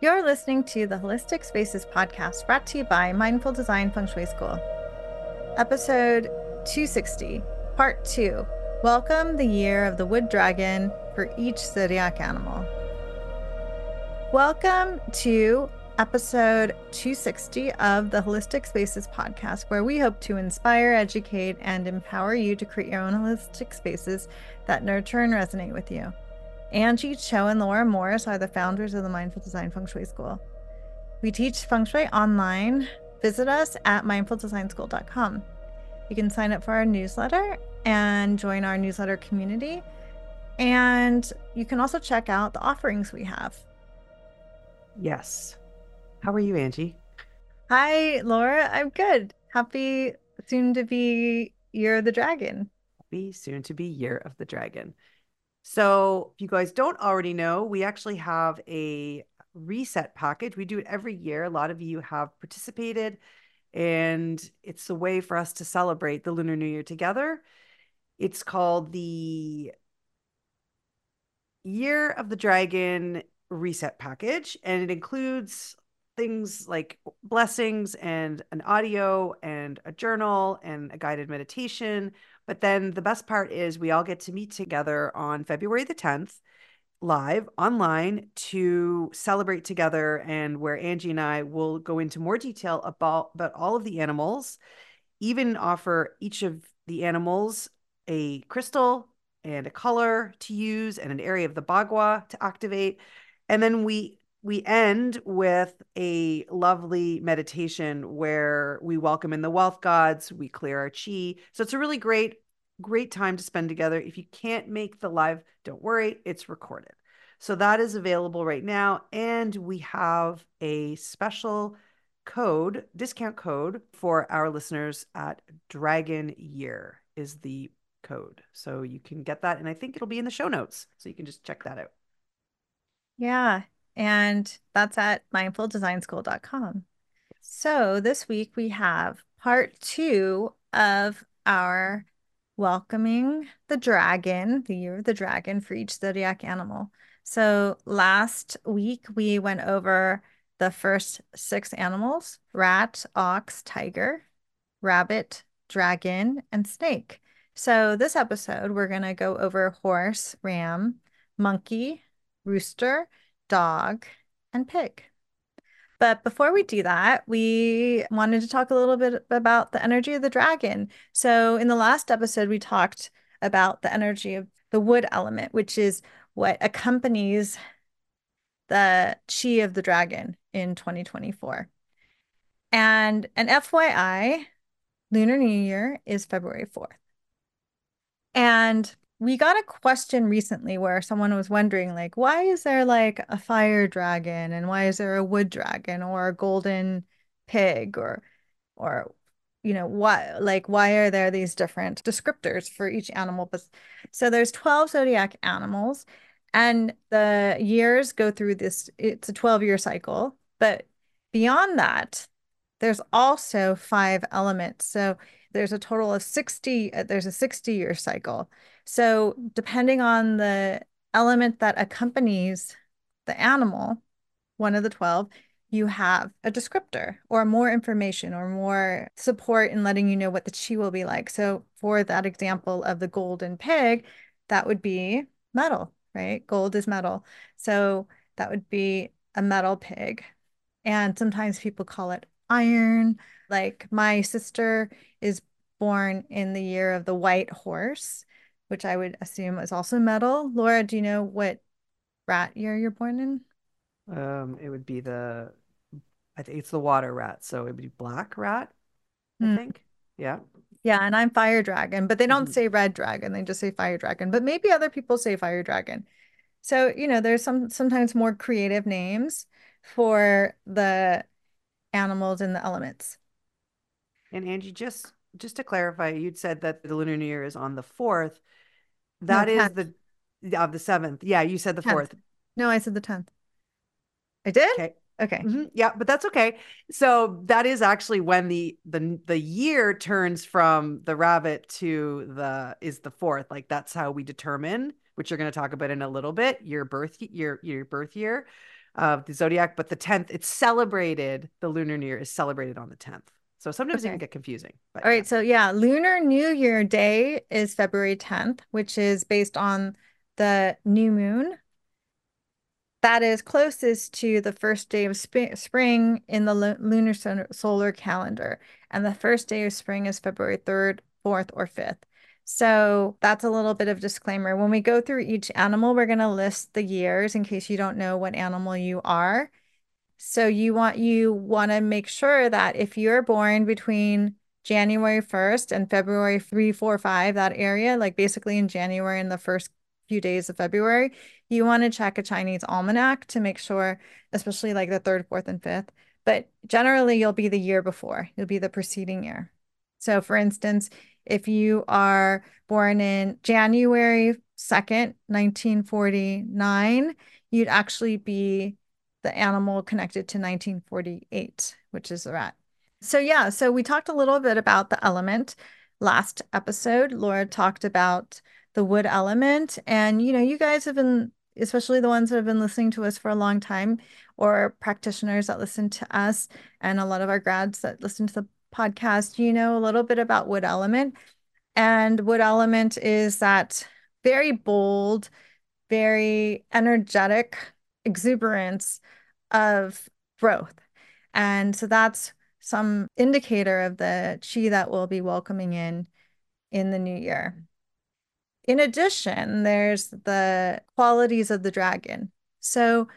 You're listening to the Holistic Spaces Podcast, brought to you by Mindful Design Feng Shui School. Episode 260, Part 2. Welcome the year of the Wood Dragon for each zodiac animal. Welcome to episode 260 of the Holistic Spaces Podcast, where we hope to inspire, educate, and empower you to create your own holistic spaces that nurture and resonate with you. Angie Cho and Laura Morris are the founders of the Mindful Design Feng Shui School. We teach feng shui online. Visit us at mindfuldesignschool.com. You can sign up for our newsletter and join our newsletter community. And you can also check out the offerings we have. Yes. How are you, Angie? Hi, Laura. I'm good. Happy soon to be Year of the Dragon. Happy soon to be Year of the Dragon. So if you guys don't already know, we actually have a reset package. We do it every year. A lot of you have participated, and it's a way for us to celebrate the Lunar New Year together. It's called the Year of the Dragon Reset Package, and it includes things like blessings and an audio and a journal and a guided meditation. But then the best part is we all get to meet together on February the 10th, live online, to celebrate together, and where Angie and I will go into more detail about all of the animals, even offer each of the animals a crystal and a color to use and an area of the bagua to activate. And then we end with a lovely meditation where we welcome in the wealth gods, we clear our chi. So it's a really great time to spend together. If you can't make the live, don't worry, it's recorded. So that is available right now. And we have a special code, discount code for our listeners at DragonYear is the code. So you can get that. And I think it'll be in the show notes. So you can just check that out. Yeah. And that's at mindfuldesignschool.com. So this week we have part 2 of our welcoming the dragon, the Year of the Dragon for each zodiac animal. So last week we went over the first 6 animals: rat, ox, tiger, rabbit, dragon, and snake. So this episode we're going to go over horse, ram, monkey, rooster, dog, and pig. But before we do that, we wanted to talk a little bit about the energy of the dragon. So in the last episode, we talked about the energy of the wood element, which is what accompanies the chi of the dragon in 2024. And an FYI, Lunar New Year is February 4th. And we got a question recently where someone was wondering, like, why is there like a fire dragon, and why is there a wood dragon or a golden pig, or you know, why are there these different descriptors for each animal? But so there's 12 zodiac animals, and the years go through this. It's a 12-year cycle, but beyond that, there's also 5 elements. So there's a total of 60, there's a 60-year cycle. So depending on the element that accompanies the animal, one of the 12, you have a descriptor or more information or more support in letting you know what the chi will be like. So for that example of the golden pig, that would be metal, right? Gold is metal. So that would be a metal pig. And sometimes people call it iron. Like my sister is born in the year of the white horse, which I would assume is also metal. Laura, do you know what rat year you're born in? It would be I think it's the water rat. So it would be black rat, I think. Yeah. Yeah. And I'm fire dragon, but they don't say red dragon. They just say fire dragon, but maybe other people say fire dragon. So, you know, there's sometimes more creative names for the animals and the elements. And Angie, just to clarify, you'd said that the Lunar New Year is on the 4th. That is the 7th. Yeah, you said the 4th. No, I said the 10th. I did? Okay. Mm-hmm. Yeah, but that's okay. So that is actually when the year turns from the rabbit to the 4th. Like, that's how we determine, which you're going to talk about in a little bit, your birth year. of the zodiac, but the 10th, it's celebrated. The Lunar New Year is celebrated on the 10th. So sometimes it can get confusing. But all right. So yeah, Lunar New Year Day is February 10th, which is based on the new moon. That is closest to the first day of spring in the lunar solar calendar. And the first day of spring is February 3rd, 4th, or 5th. So that's a little bit of disclaimer. When we go through each animal, we're going to list the years in case you don't know what animal you are. So you want to make sure that if you're born between January 1st and February 3, 4, 5, that area, like basically in January and the first few days of February, you want to check a Chinese almanac to make sure, especially like the 3rd, 4th, and 5th. But generally, you'll be the year before. You'll be the preceding year. So for instance, if you are born in January 2nd, 1949, you'd actually be the animal connected to 1948, which is the rat. So yeah, so we talked a little bit about the element last episode. Laura talked about the wood element, and you know, you guys have been, especially the ones that have been listening to us for a long time, or practitioners that listen to us, and a lot of our grads that listen to the podcast, you know a little bit about wood element. And wood element is that very bold, very energetic exuberance of growth. And so that's some indicator of the chi that we'll be welcoming in the new year. In addition, there's the qualities of the dragon. So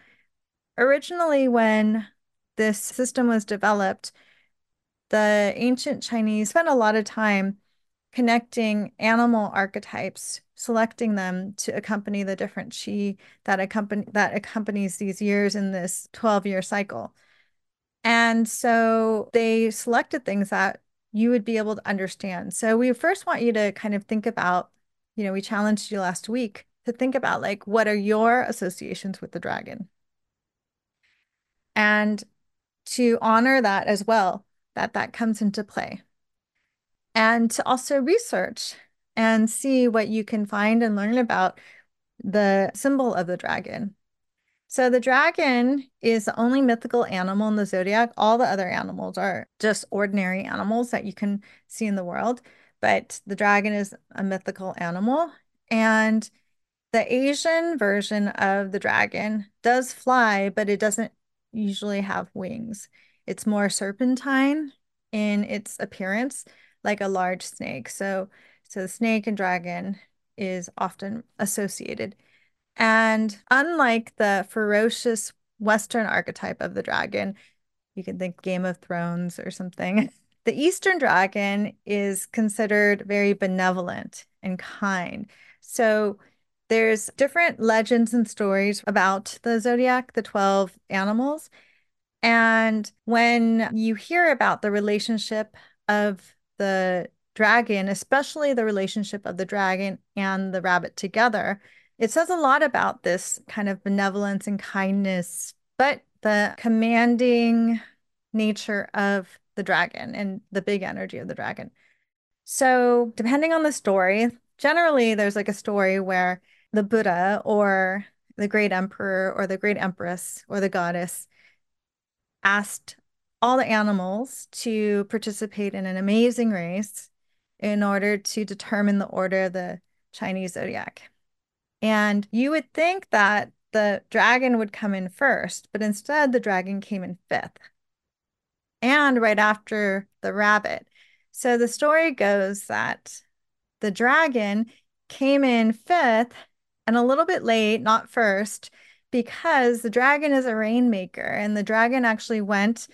originally when this system was developed, the ancient Chinese spent a lot of time connecting animal archetypes, selecting them to accompany the different qi that accompanies these years in this 12-year cycle. And so they selected things that you would be able to understand. So we first want you to kind of think about, you know, we challenged you last week to think about like, what are your associations with the dragon? And to honor that as well, that comes into play, and to also research and see what you can find and learn about the symbol of the dragon. So the dragon is the only mythical animal in the zodiac. All the other animals are just ordinary animals that you can see in the world, but the dragon is a mythical animal. And the Asian version of the dragon does fly, but it doesn't usually have wings. It's more serpentine in its appearance, like a large snake. So snake and dragon is often associated. And unlike the ferocious Western archetype of the dragon, you can think Game of Thrones or something, the Eastern dragon is considered very benevolent and kind. So there's different legends and stories about the zodiac, the 12 animals. And when you hear about the relationship of the dragon, especially the relationship of the dragon and the rabbit together, it says a lot about this kind of benevolence and kindness, but the commanding nature of the dragon and the big energy of the dragon. So depending on the story, generally there's like a story where the Buddha or the great emperor or the great empress or the goddess asked all the animals to participate in an amazing race in order to determine the order of the Chinese zodiac. And you would think that the dragon would come in first, but instead the dragon came in fifth, and right after the rabbit. So the story goes that the dragon came in fifth and a little bit late, not first, because the dragon is a rainmaker, and the dragon actually went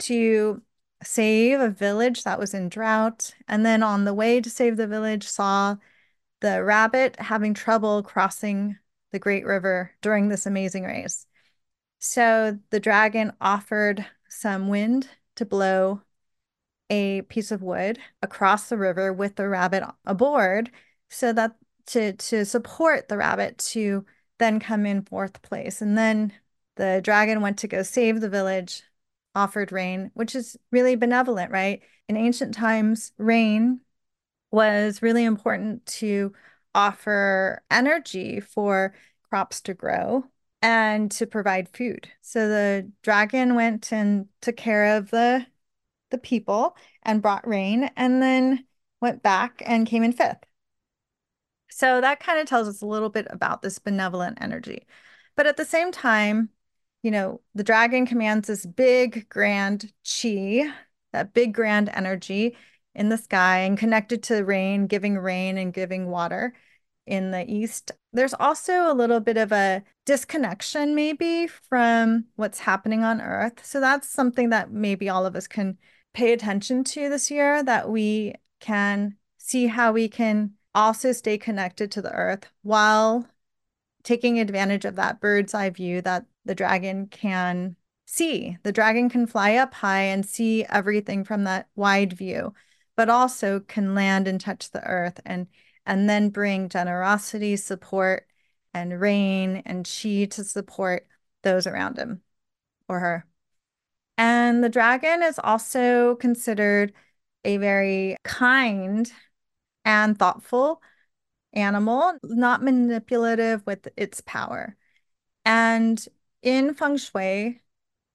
to save a village that was in drought. And then on the way to save the village, saw the rabbit having trouble crossing the Great River during this amazing race. So the dragon offered some wind to blow a piece of wood across the river with the rabbit aboard, so that to support the rabbit to then come in fourth place. And then the dragon went to go save the village, offered rain, which is really benevolent, right? In ancient times, rain was really important to offer energy for crops to grow and to provide food. So the dragon went and took care of the people and brought rain, and then went back and came in fifth. So that kind of tells us a little bit about this benevolent energy. But at the same time, you know, the dragon commands this big, grand chi, that big, grand energy in the sky, and connected to rain and giving water in the east. There's also a little bit of a disconnection maybe from what's happening on earth. So that's something that maybe all of us can pay attention to this year, that we can see how we can also stay connected to the earth while taking advantage of that bird's eye view that the dragon can see. The dragon can fly up high and see everything from that wide view, but also can land and touch the earth and then bring generosity, support, and rain and chi to support those around him or her. And the dragon is also considered a very kind and thoughtful animal, not manipulative with its power. And in feng shui,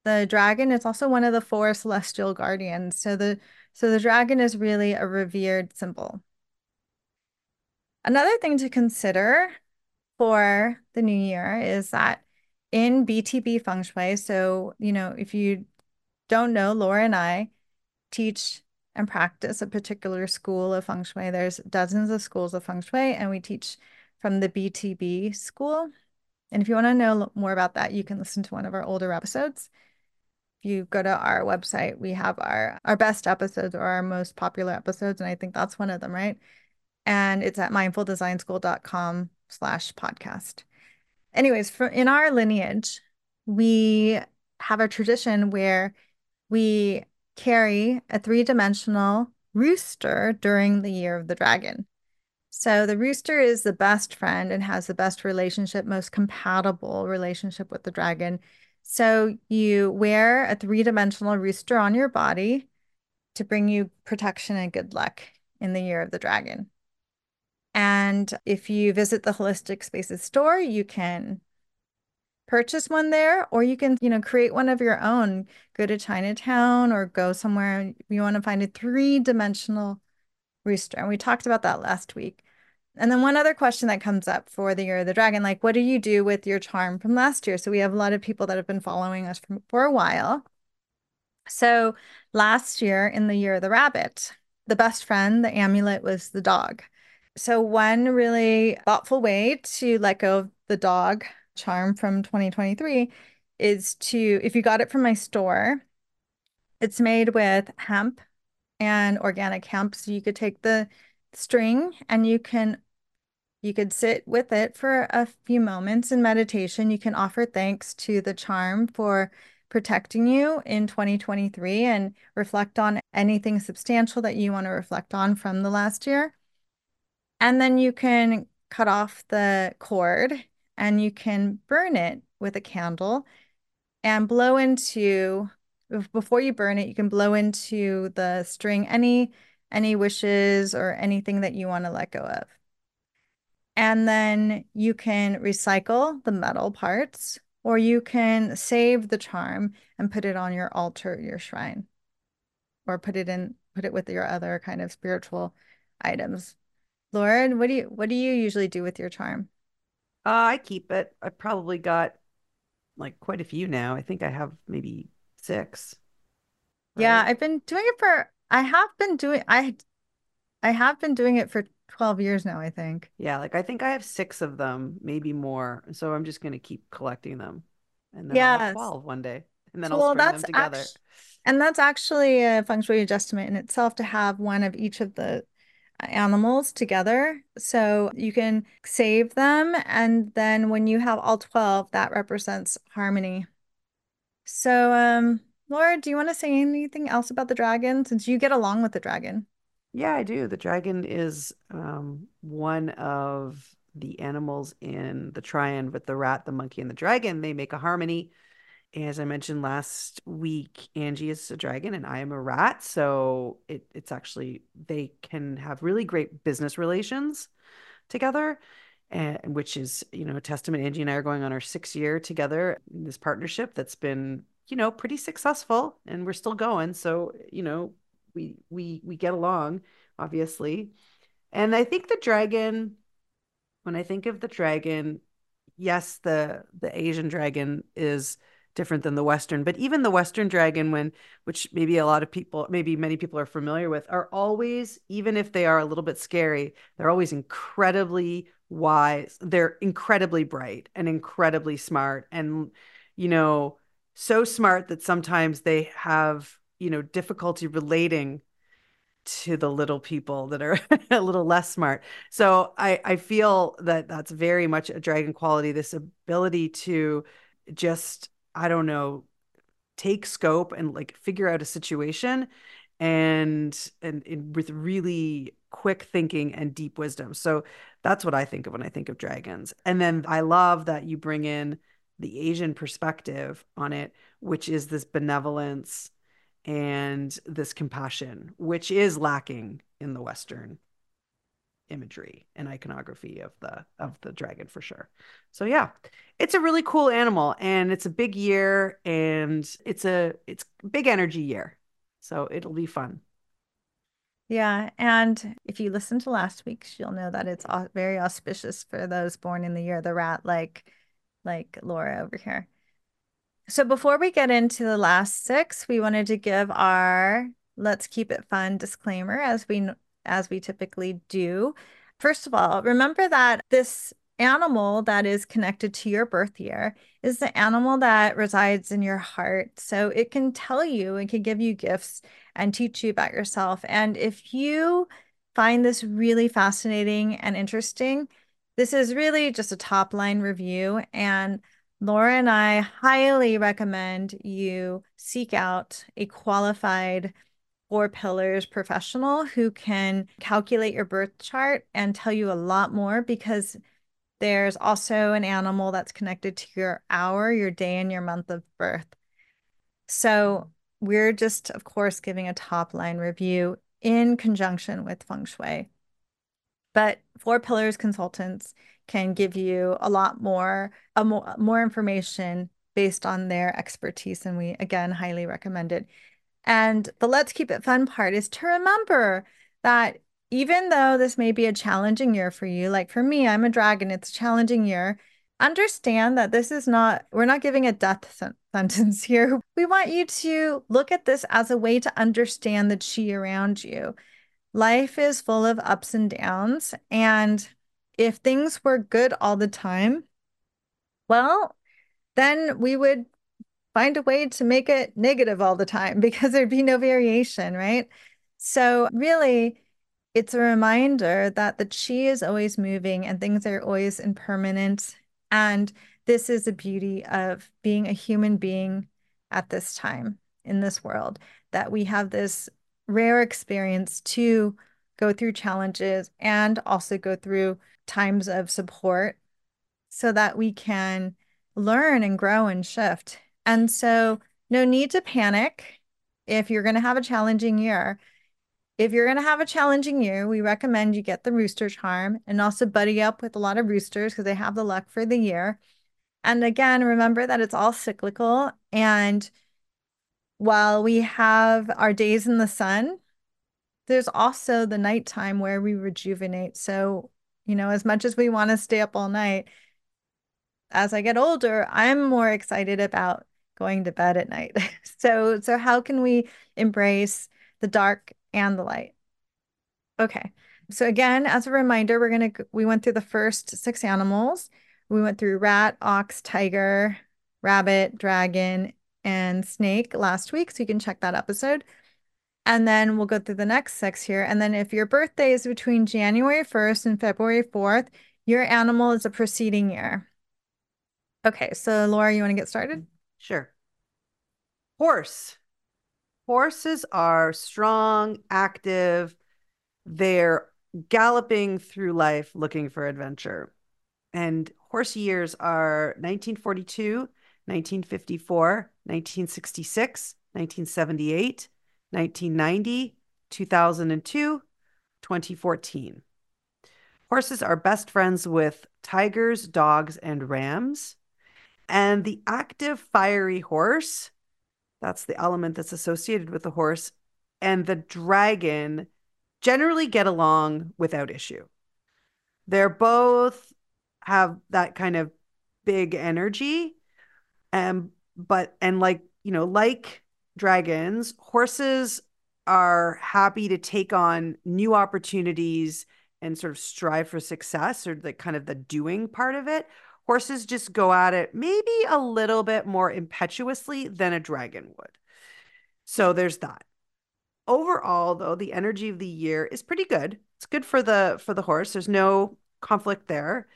the dragon is also one of the four celestial guardians. So the dragon is really a revered symbol. Another thing to consider for the new year is that in BTB feng shui, so, you know, if you don't know, Laura and I teach and practice a particular school of feng shui. There's dozens of schools of feng shui, and we teach from the BTB school. And if you want to know more about that, you can listen to one of our older episodes. If you go to our website, we have our best episodes or our most popular episodes, and I think that's one of them, right? And it's at mindfuldesignschool.com/podcast. Anyways, in our lineage, we have a tradition where we carry a three-dimensional rooster during the year of the dragon. So the rooster is the best friend and has the best relationship, most compatible relationship with the dragon. So you wear a three-dimensional rooster on your body to bring you protection and good luck in the year of the dragon. And if you visit the Holistic Spaces store, you can purchase one there, or you can, you know, create one of your own. Go to Chinatown or go somewhere and you want to find a three-dimensional rooster. And we talked about that last week. And then one other question that comes up for the year of the dragon, like, what do you do with your charm from last year? So we have a lot of people that have been following us for a while. So last year in the year of the rabbit, the best friend, the amulet, was the dog. So one really thoughtful way to let go of the dog charm from 2023 is to, if you got it from my store, it's made with hemp and organic hemp. So you could take the string and you could sit with it for a few moments in meditation. You can offer thanks to the charm for protecting you in 2023 and reflect on anything substantial that you want to reflect on from the last year. And then you can cut off the cord and you can burn it with a candle and blow into, before you burn it, you can blow into the string any wishes or anything that you want to let go of. And then you can recycle the metal parts, or you can save the charm and put it on your altar, your shrine, or put it with your other kind of spiritual items. Lauren, what do you usually do with your charm? I keep it. I probably got like quite a few now. I think I have maybe 6. Right? Yeah, I have been doing it for 12 years now, I think. Yeah, like I think I have 6 of them, maybe more. So I'm just going to keep collecting them. And then I'll have 12 one day. And then I'll string them together. And that's actually a feng shui adjustment in itself, to have one of each of the animals together, so you can save them, and then when you have all 12, that represents harmony. So Laura, do you want to say anything else about the dragon, since you get along with the dragon? Yeah, I do. The dragon is one of the animals in the triad with the rat, the monkey, and the dragon. They make a harmony. As I mentioned last week, Angie is a dragon and I am a rat. So it's actually, they can have really great business relations together. which is, you know, a testament. Angie and I are going on our 6th year together in this partnership that's been, you know, pretty successful, and we're still going. So, you know, we get along, obviously. And I think the dragon, when I think of the dragon, yes, the Asian dragon is different than the Western, but even the Western dragon, which maybe a lot of people, maybe many people are familiar with, are always, even if they are a little bit scary, they're always incredibly wise. They're incredibly bright and incredibly smart, and, you know, so smart that sometimes they have, you know, difficulty relating to the little people that are a little less smart. So I feel that that's very much a dragon quality, this ability to just, I don't know, take scope and like figure out a situation and with really quick thinking and deep wisdom. So that's what I think of when I think of dragons. And then I love that you bring in the Asian perspective on it, which is this benevolence and this compassion, which is lacking in the Western imagery and iconography of the dragon, for sure. So yeah, it's a really cool animal, and it's a big year, and it's big energy year. So it'll be fun. Yeah. And if you listen to last week's, you'll know that it's very auspicious for those born in the year of the rat, like Laura over here. So before we get into the last 6, we wanted to give our let's keep it fun disclaimer as we typically do. First of all, remember that this animal that is connected to your birth year is the animal that resides in your heart. So it can tell you, it can give you gifts and teach you about yourself. And if you find this really fascinating and interesting, this is really just a top line review, and Laura and I highly recommend you seek out a qualified 4 Pillars professional who can calculate your birth chart and tell you a lot more, because there's also an animal that's connected to your hour, your day, and your month of birth. So we're just, of course, giving a top line review in conjunction with feng shui. But 4 Pillars consultants can give you a lot more, more information based on their expertise. And we, again, highly recommend it. And the let's keep it fun part is to remember that even though this may be a challenging year for you, like for me, I'm a dragon, it's a challenging year. Understand that this is not, we're not giving a death sentence here. We want you to look at this as a way to understand the chi around you. Life is full of ups and downs, and if things were good all the time, well, then we would find a way to make it negative all the time because there'd be no variation, right? So really, it's a reminder that the chi is always moving and things are always impermanent. And this is the beauty of being a human being at this time in this world, that we have this rare experience to go through challenges and also go through times of support so that we can learn and grow and shift. And so no need to panic if you're going to have a challenging year. If you're going to have a challenging year, we recommend you get the rooster charm and also buddy up with a lot of roosters because they have the luck for the year. And again, remember that it's all cyclical. And while we have our days in the sun, there's also the nighttime where we rejuvenate. So, you know, as much as we want to stay up all night, as I get older, I'm more excited about going to bed at night. So how can we embrace the dark and the light? Okay. So again, as a reminder, we went through the first 6 animals. We went through rat, ox, tiger, rabbit, dragon, and snake last week. So you can check that episode. And then we'll go through the next 6 here. And then if your birthday is between January 1st and February 4th, your animal is a preceding year. Okay, so Laura, you want to get started? Sure. Horse. Horses are strong, active. They're galloping through life looking for adventure. And horse years are 1942, 1954, 1966, 1978, 1990, 2002, 2014. Horses are best friends with tigers, dogs, and rams. And the active, fiery horse, that's the element that's associated with the horse, and the dragon generally get along without issue. They're both have that kind of big energy. Like dragons, horses are happy to take on new opportunities and sort of strive for success, or the kind of the doing part of it. Horses just go at it maybe a little bit more impetuously than a dragon would. So there's that. Overall, though, the energy of the year is pretty good. It's good for the horse. There's no conflict there.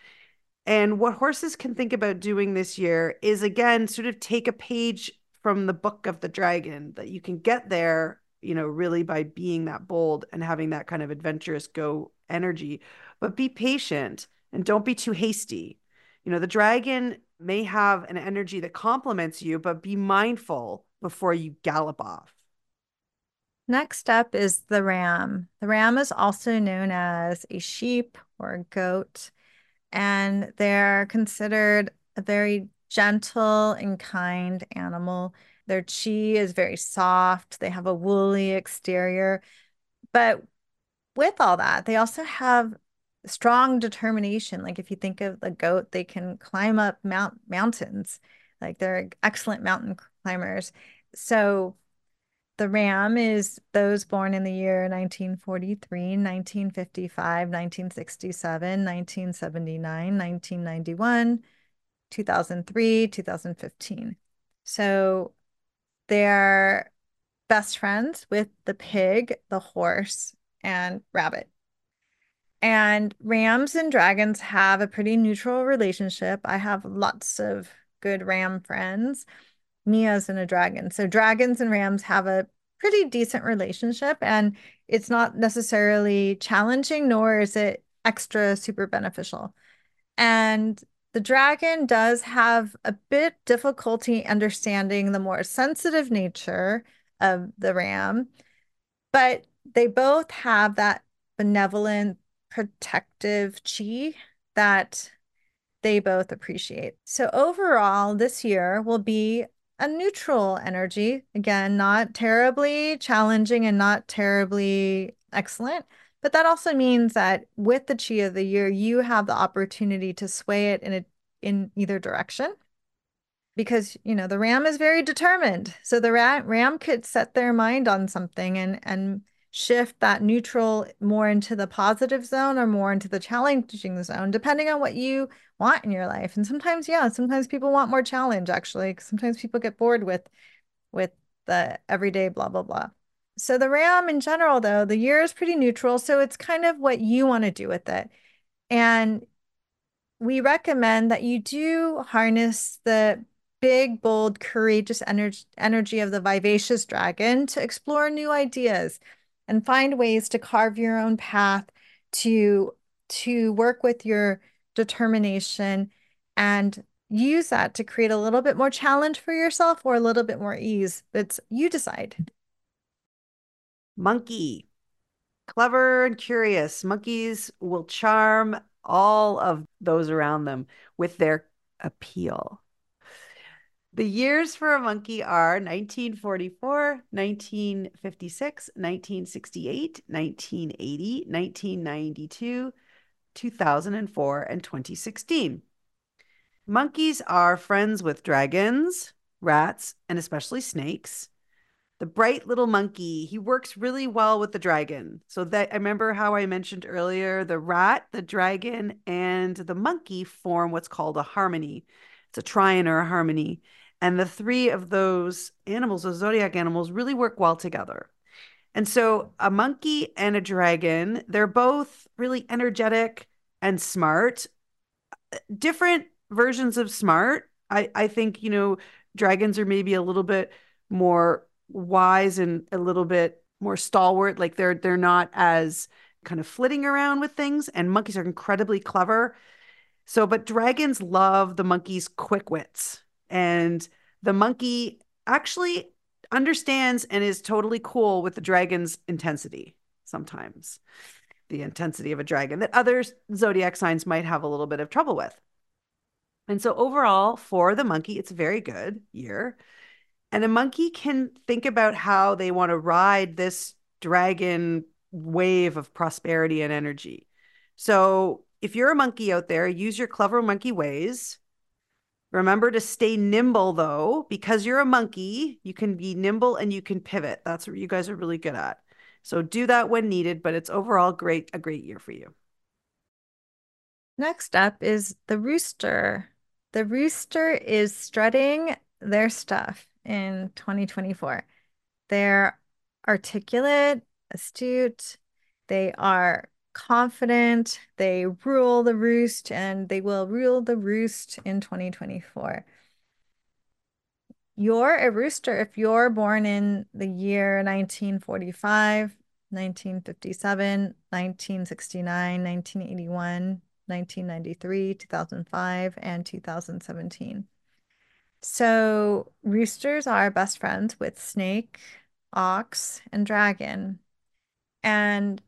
And what horses can think about doing this year is, again, sort of take a page from the book of the dragon, that you can get there, really by being that bold and having that kind of adventurous go energy. But be patient and don't be too hasty. The dragon may have an energy that complements you, but be mindful before you gallop off. Next up is the ram. The ram is also known as a sheep or a goat, and they're considered a very gentle and kind animal. Their chi is very soft. They have a woolly exterior. But with all that, they also have strong determination. Like if you think of the goat, they can climb up mountains. Like they're excellent mountain climbers. So the ram is those born in the year 1943, 1955, 1967, 1979, 1991, 2003, 2015. So they're best friends with the pig, the horse, and rabbit. And rams and dragons have a pretty neutral relationship. I have lots of good ram friends. Mia's in a dragon. So dragons and rams have a pretty decent relationship, and it's not necessarily challenging, nor is it extra super beneficial. And the dragon does have a bit difficulty understanding the more sensitive nature of the ram, but they both have that benevolent, protective chi that they both appreciate. So overall, this year will be a neutral energy. Again, not terribly challenging and not terribly excellent. But that also means that with the chi of the year, you have the opportunity to sway it in either direction, because, the ram is very determined. So the ram could set their mind on something and shift that neutral more into the positive zone or more into the challenging zone, depending on what you want in your life. And sometimes people want more challenge, actually. Sometimes people get bored with the everyday blah, blah, blah. So the ram in general, though, the year is pretty neutral. So it's kind of what you want to do with it. And we recommend that you do harness the big, bold, courageous energy of the vivacious dragon to explore new ideas and find ways to carve your own path, to work with your determination and use that to create a little bit more challenge for yourself or a little bit more ease. It's you decide. Monkey. Clever and curious. Monkeys will charm all of those around them with their appeal. The years for a monkey are 1944, 1956, 1968, 1980, 1992, 2004, and 2016. Monkeys are friends with dragons, rats, and especially snakes. The bright little monkey, he works really well with the dragon. So that, I remember how I mentioned earlier, the rat, the dragon, and the monkey form what's called a harmony. It's a trine or a harmony. And the three of those animals, those zodiac animals, really work well together. And so a monkey and a dragon, they're both really energetic and smart. Different versions of smart. I think, dragons are maybe a little bit more wise and a little bit more stalwart, like they're not as kind of flitting around with things, and monkeys are incredibly clever. So, but dragons love the monkey's quick wits, and the monkey actually understands and is totally cool with the dragon's intensity sometimes. the intensity of a dragon that other zodiac signs might have a little bit of trouble with. And so overall, for the monkey, it's a very good year. And a monkey can think about how they want to ride this dragon wave of prosperity and energy. So if you're a monkey out there, use your clever monkey ways. Remember to stay nimble, though, because you're a monkey. You can be nimble and you can pivot. That's what you guys are really good at. So do that when needed, but it's overall a great year for you. Next up is the rooster. The rooster is strutting their stuff in 2024. They're articulate, astute. They are confident. They rule the roost, and they will rule the roost in 2024. You're a rooster if you're born in the year 1945, 1957, 1969, 1981, 1993, 2005, and 2017. So roosters are best friends with snake, ox, and dragon. And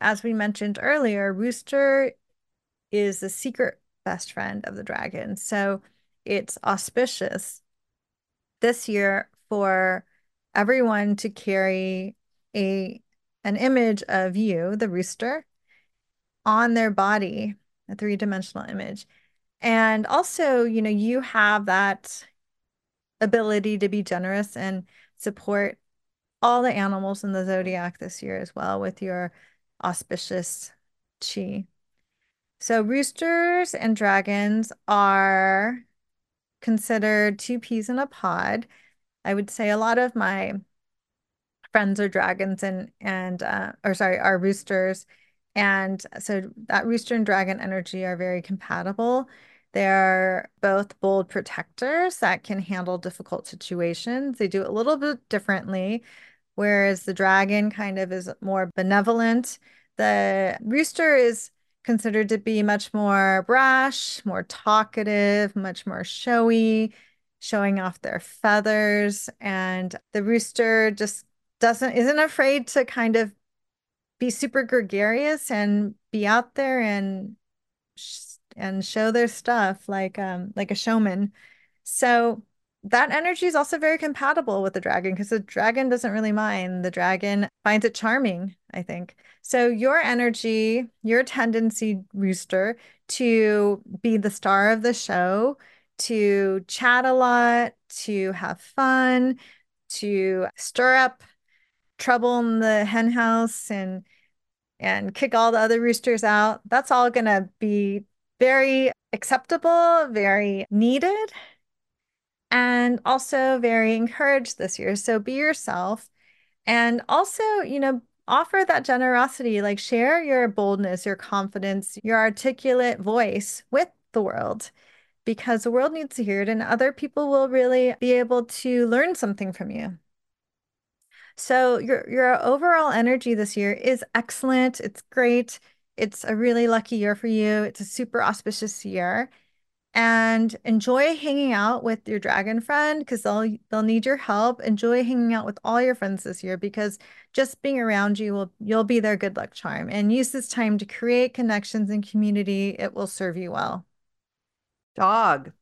as we mentioned earlier, rooster is the secret best friend of the dragon. So it's auspicious this year for everyone to carry an image of you, the rooster, on their body, a three-dimensional image. And also, you know, you have that ability to be generous and support all the animals in the zodiac this year as well with your auspicious chi. So roosters and dragons are considered two peas in a pod. I would say a lot of my friends are dragons are roosters. And so that rooster and dragon energy are very compatible. They're both bold protectors that can handle difficult situations. They do it a little bit differently, whereas the dragon kind of is more benevolent. The rooster is considered to be much more brash, more talkative, much more showy, showing off their feathers. And the rooster just isn't afraid to kind of be super gregarious and be out there and show their stuff like a showman. So that energy is also very compatible with the dragon because the dragon doesn't really mind. The dragon finds it charming, I think. So your energy, your tendency, rooster, to be the star of the show, to chat a lot, to have fun, to stir up trouble in the hen house and kick all the other roosters out, that's all going to be very acceptable, very needed, and also very encouraged this year. So be yourself, and also, you know, offer that generosity, like share your boldness, your confidence, your articulate voice with the world, because the world needs to hear it and other people will really be able to learn something from you. So your overall energy this year is excellent. It's great. It's a really lucky year for you. It's a super auspicious year. And enjoy hanging out with your dragon friend because they'll need your help. Enjoy hanging out with all your friends this year because just being around you, you'll be their good luck charm. And use this time to create connections and community. It will serve you well. Dog.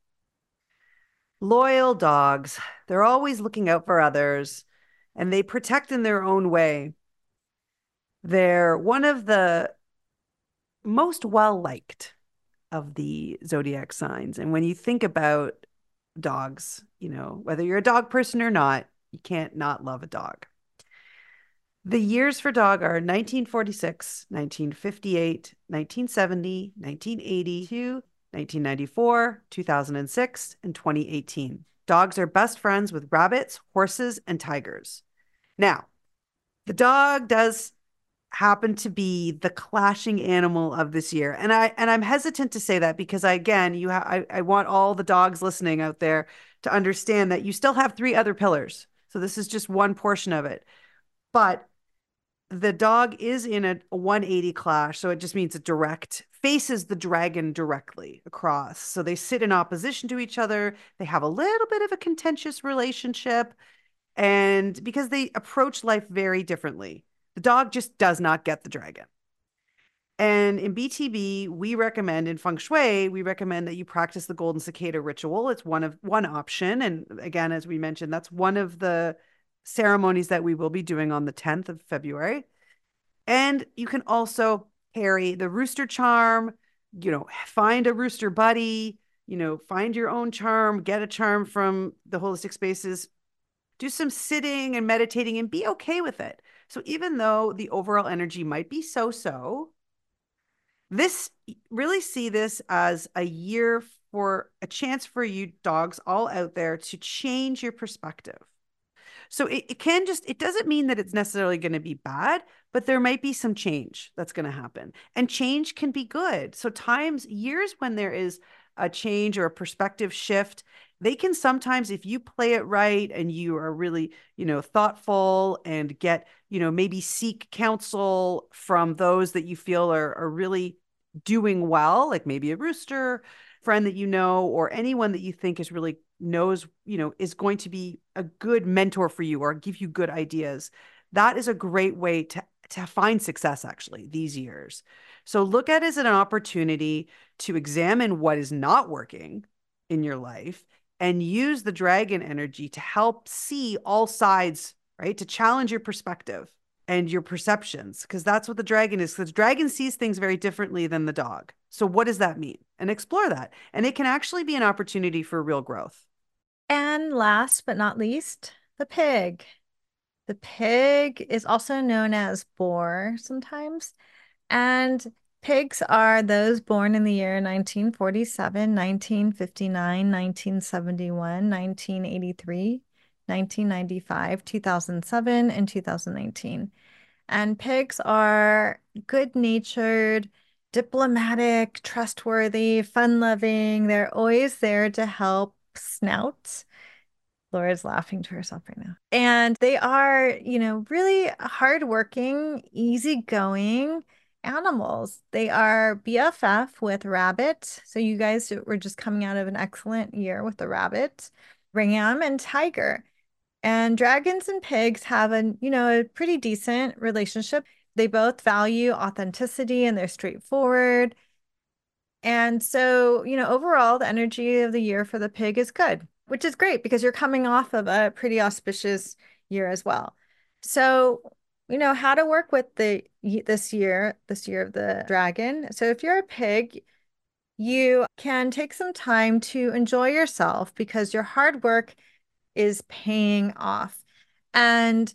Loyal dogs. They're always looking out for others. And they protect in their own way. They're one of the most well-liked of the zodiac signs. And when you think about dogs, you know, whether you're a dog person or not, you can't not love a dog. The years for dog are 1946, 1958, 1970, 1982, 1994, 2006, and 2018. Dogs are best friends with rabbits, horses, and tigers. Now, the dog does happen to be the clashing animal of this year. And I'm hesitant to say that because, I want all the dogs listening out there to understand that you still have three other pillars. So this is just one portion of it. But the dog is in a 180 clash. So it just means faces the dragon directly across. So they sit in opposition to each other. They have a little bit of a contentious relationship. And because they approach life very differently, the dog just does not get the dragon. And in BTB, we recommend, in Feng Shui, we recommend that you practice the golden cicada ritual. It's one option. And again, as we mentioned, that's one of the ceremonies that we will be doing on the 10th of February. And you can also carry the rooster charm, find a rooster buddy, find your own charm, get a charm from the Holistic Spaces, do some sitting and meditating and be okay with it. So even though the overall energy might be so-so, really see this as a year for a chance for you dogs all out there to change your perspective. So it doesn't mean that it's necessarily going to be bad, but there might be some change that's going to happen, and change can be good. So years when there is a change or a perspective shift, they can sometimes, if you play it right and you are really, thoughtful and get, maybe seek counsel from those that you feel are really doing well, like maybe a rooster friend that or anyone that you think is really knows, is going to be a good mentor for you or give you good ideas. That is a great way to find success, actually, these years. So look at it as an opportunity to examine what is not working in your life and use the dragon energy to help see all sides, right? To challenge your perspective and your perceptions, because that's what the dragon is. Because the dragon sees things very differently than the dog. So what does that mean? And explore that. And it can actually be an opportunity for real growth. And last but not least, the pig. The pig is also known as boar sometimes. And pigs are those born in the year 1947, 1959, 1971, 1983, 1995, 2007, and 2019. And pigs are good-natured, diplomatic, trustworthy, fun-loving. They're always there to help snouts. Laura's laughing to herself right now. And they are, really hardworking, easygoing animals. They are BFF with rabbit. So you guys were just coming out of an excellent year with the rabbit, ram, and tiger. And dragons and pigs have a pretty decent relationship. They both value authenticity and they're straightforward. And so, overall, the energy of the year for the pig is good, which is great because you're coming off of a pretty auspicious year as well. So, how to work with this year of the dragon. So if you're a pig, you can take some time to enjoy yourself because your hard work is paying off. And,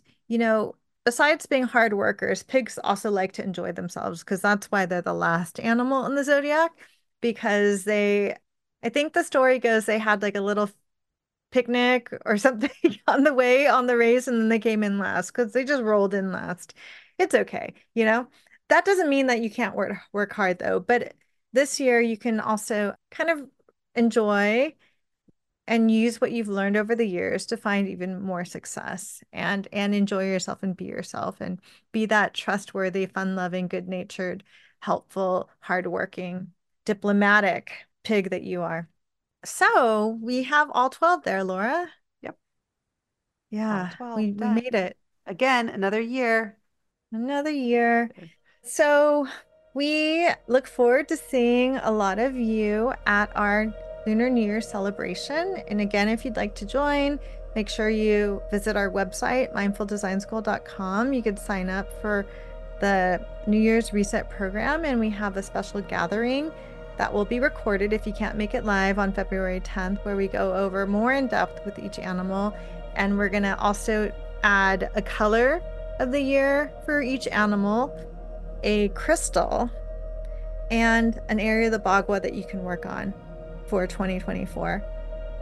besides being hard workers, pigs also like to enjoy themselves because that's why they're the last animal in the zodiac, because I think the story goes they had like a little picnic or something on the race, and then they came in last because they just rolled in last. It's okay, That doesn't mean that you can't work hard though, but this year you can also kind of enjoy and use what you've learned over the years to find even more success and enjoy yourself and be yourself and be that trustworthy, fun-loving, good-natured, helpful, hardworking, diplomatic pig that you are. So we have all 12 there, Laura. Yep. Yeah, we made it. Again, another year. Another year. So we look forward to seeing a lot of you at our Lunar New Year celebration. And again, if you'd like to join, make sure you visit our website, mindfuldesignschool.com. You can sign up for the New Year's Reset program, and we have a special gathering that will be recorded if you can't make it live on February 10th, where we go over more in depth with each animal. And we're going to also add a color of the year for each animal, a crystal, and an area of the Bagua that you can work on for 2024.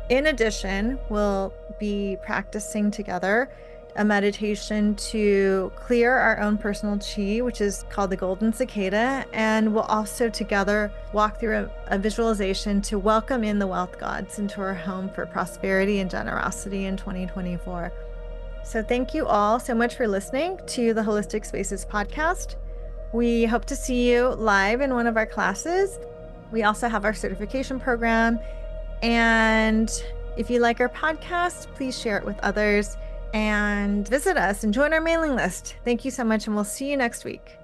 In addition, we'll be practicing together a meditation to clear our own personal chi, which is called the golden cicada, and we'll also together walk through a visualization to welcome in the wealth gods into our home for prosperity and generosity in 2024. So thank you all so much for listening to the Holistic Spaces podcast. We hope to see you live in one of our classes. We also have our certification program. And if you like our podcast, please share it with others and visit us and join our mailing list. Thank you so much, and we'll see you next week.